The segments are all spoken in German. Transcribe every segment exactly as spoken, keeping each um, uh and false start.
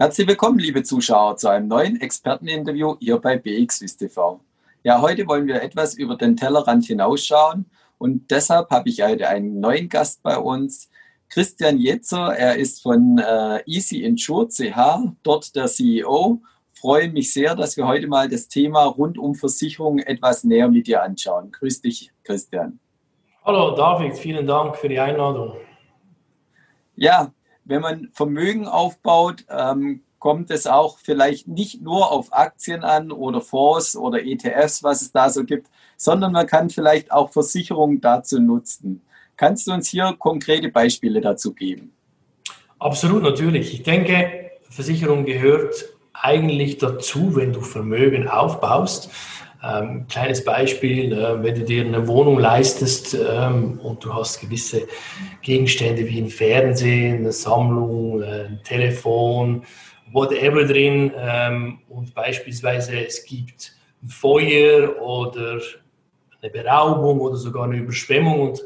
Herzlich willkommen, liebe Zuschauer, zu einem neuen Experteninterview hier bei B X Swiss T V. Ja, heute wollen wir etwas über den Tellerrand hinausschauen und deshalb habe ich heute einen neuen Gast bei uns, Christian Jetzer. Er ist von äh, Easy Insure Punkt C H, dort der C E O. Freue mich sehr, dass wir heute mal das Thema rund um Versicherungen etwas näher mit dir anschauen. Grüß dich, Christian. Hallo David, vielen Dank für die Einladung. Ja, wenn man Vermögen aufbaut, ähm, kommt es auch vielleicht nicht nur auf Aktien an oder Fonds oder E T Fs, was es da so gibt, sondern man kann vielleicht auch Versicherungen dazu nutzen. Kannst du uns hier konkrete Beispiele dazu geben? Absolut, natürlich. Ich denke, Versicherung gehört eigentlich dazu, wenn du Vermögen aufbaust. Ähm, kleines Beispiel, äh, wenn du dir eine Wohnung leistest ähm, und du hast gewisse Gegenstände wie ein Fernsehen, eine Sammlung, äh, ein Telefon, whatever drin ähm, und beispielsweise es gibt ein Feuer oder eine Beraubung oder sogar eine Überschwemmung und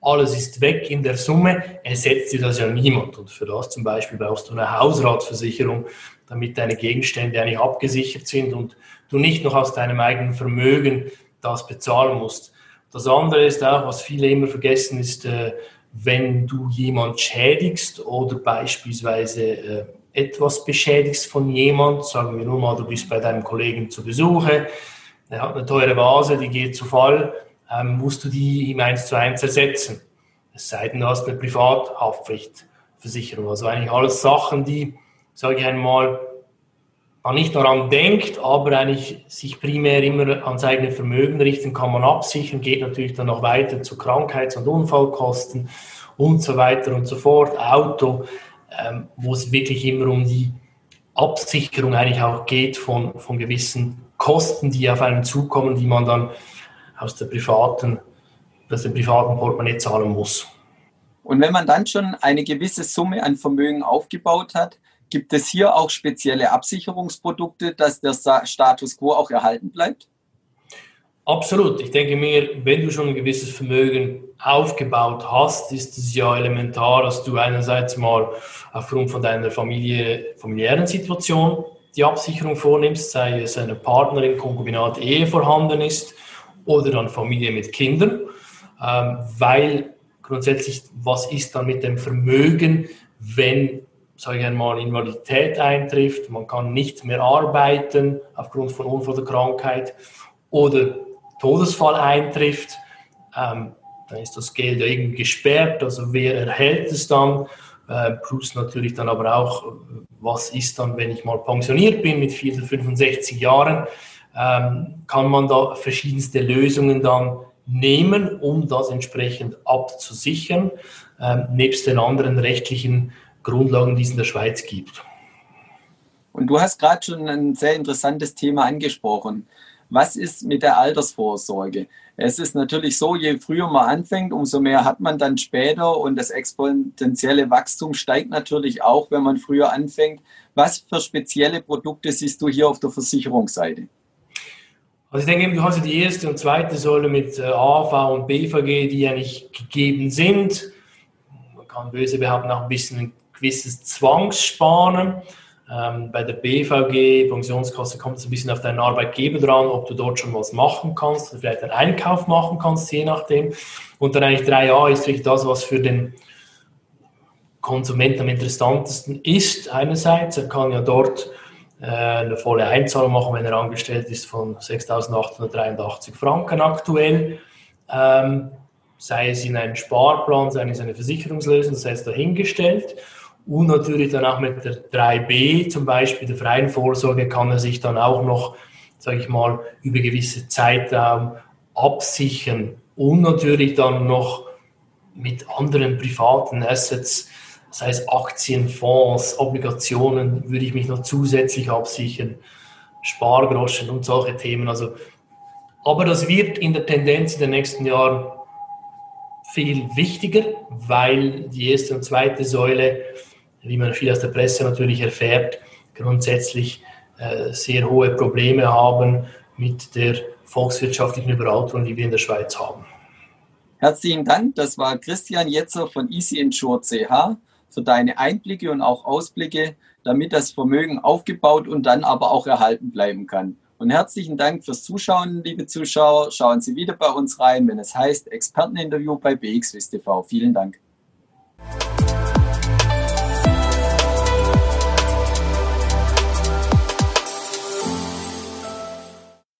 alles ist weg in der Summe, ersetzt dir das ja niemand. Und für das zum Beispiel brauchst du eine Hausratsversicherung, damit deine Gegenstände eigentlich abgesichert sind und du nicht noch aus deinem eigenen Vermögen das bezahlen musst. Das andere ist auch, was viele immer vergessen, ist, äh, wenn du jemand schädigst oder beispielsweise äh, etwas beschädigst von jemand, sagen wir nur mal, du bist bei deinem Kollegen zu Besuche, er hat eine teure Vase, die geht zu Fall, ähm, musst du die ihm eins zu eins ersetzen. Es sei denn, du hast eine Privathaftpflichtversicherung. Also eigentlich alles Sachen, die, sage ich einmal, man nicht daran denkt, aber eigentlich sich primär immer ans eigene Vermögen richten, kann man absichern, geht natürlich dann noch weiter zu Krankheits- und Unfallkosten und so weiter und so fort, Auto, ähm, wo es wirklich immer um die Absicherung eigentlich auch geht von, von gewissen Kosten, die auf einen zukommen, die man dann aus der privaten, aus dem privaten Portemonnaie zahlen muss. Und wenn man dann schon eine gewisse Summe an Vermögen aufgebaut hat, gibt es hier auch spezielle Absicherungsprodukte, dass der Status quo auch erhalten bleibt? Absolut. Ich denke mir, wenn du schon ein gewisses Vermögen aufgebaut hast, ist es ja elementar, dass du einerseits mal aufgrund von deiner Familie, familiären Situation die Absicherung vornimmst, sei es eine Partnerin, Konkubinat, Ehe vorhanden ist oder dann Familie mit Kindern, weil grundsätzlich, was ist dann mit dem Vermögen, wenn sage ich einmal, Invalidität eintrifft, man kann nicht mehr arbeiten aufgrund von Unfall oder Krankheit oder Todesfall eintrifft, ähm, dann ist das Geld ja irgendwie gesperrt, also wer erhält es dann, äh, plus natürlich dann aber auch, was ist dann, wenn ich mal pensioniert bin mit vierundsechzig Jahren, ähm, kann man da verschiedenste Lösungen dann nehmen, um das entsprechend abzusichern, ähm, nebst den anderen rechtlichen Grundlagen, die es in der Schweiz gibt. Und du hast gerade schon ein sehr interessantes Thema angesprochen. Was ist mit der Altersvorsorge? Es ist natürlich so, je früher man anfängt, umso mehr hat man dann später und das exponentielle Wachstum steigt natürlich auch, wenn man früher anfängt. Was für spezielle Produkte siehst du hier auf der Versicherungsseite? Also ich denke, du hast ja die erste und zweite Säule mit A V und B V G, die ja nicht gegeben sind. Man kann böse behaupten, auch ein bisschen gewisses Zwangssparen. Ähm, bei der B V G, Pensionskasse, kommt es ein bisschen auf deinen Arbeitgeber dran, ob du dort schon was machen kannst, oder vielleicht einen Einkauf machen kannst, je nachdem. Und dann eigentlich drei a ist wirklich das, was für den Konsumenten am interessantesten ist. Einerseits, er kann ja dort äh, eine volle Einzahlung machen, wenn er angestellt ist, von sechstausendachthundertdreiundachtzig Franken aktuell. Ähm, sei es in einen Sparplan, sei es eine Versicherungslösung, sei es dahingestellt. Und natürlich dann auch mit der drei b, zum Beispiel der freien Vorsorge, kann er sich dann auch noch, sage ich mal, über gewisse Zeitraum absichern. Und natürlich dann noch mit anderen privaten Assets, sei es Aktien, Fonds, Obligationen, würde ich mich noch zusätzlich absichern, Spargroschen und solche Themen. Also, aber das wird in der Tendenz in den nächsten Jahren viel wichtiger, weil die erste und zweite Säule, wie man viel aus der Presse natürlich erfährt, grundsätzlich äh, sehr hohe Probleme haben mit der volkswirtschaftlichen Überalterung, die wir in der Schweiz haben. Herzlichen Dank, das war Christian Jetzer von Easy Insure Punkt C H. für deine Einblicke und auch Ausblicke, damit das Vermögen aufgebaut und dann aber auch erhalten bleiben kann. Und herzlichen Dank fürs Zuschauen, liebe Zuschauer. Schauen Sie wieder bei uns rein, wenn es heißt Experteninterview bei B X Swiss T V. Vielen Dank.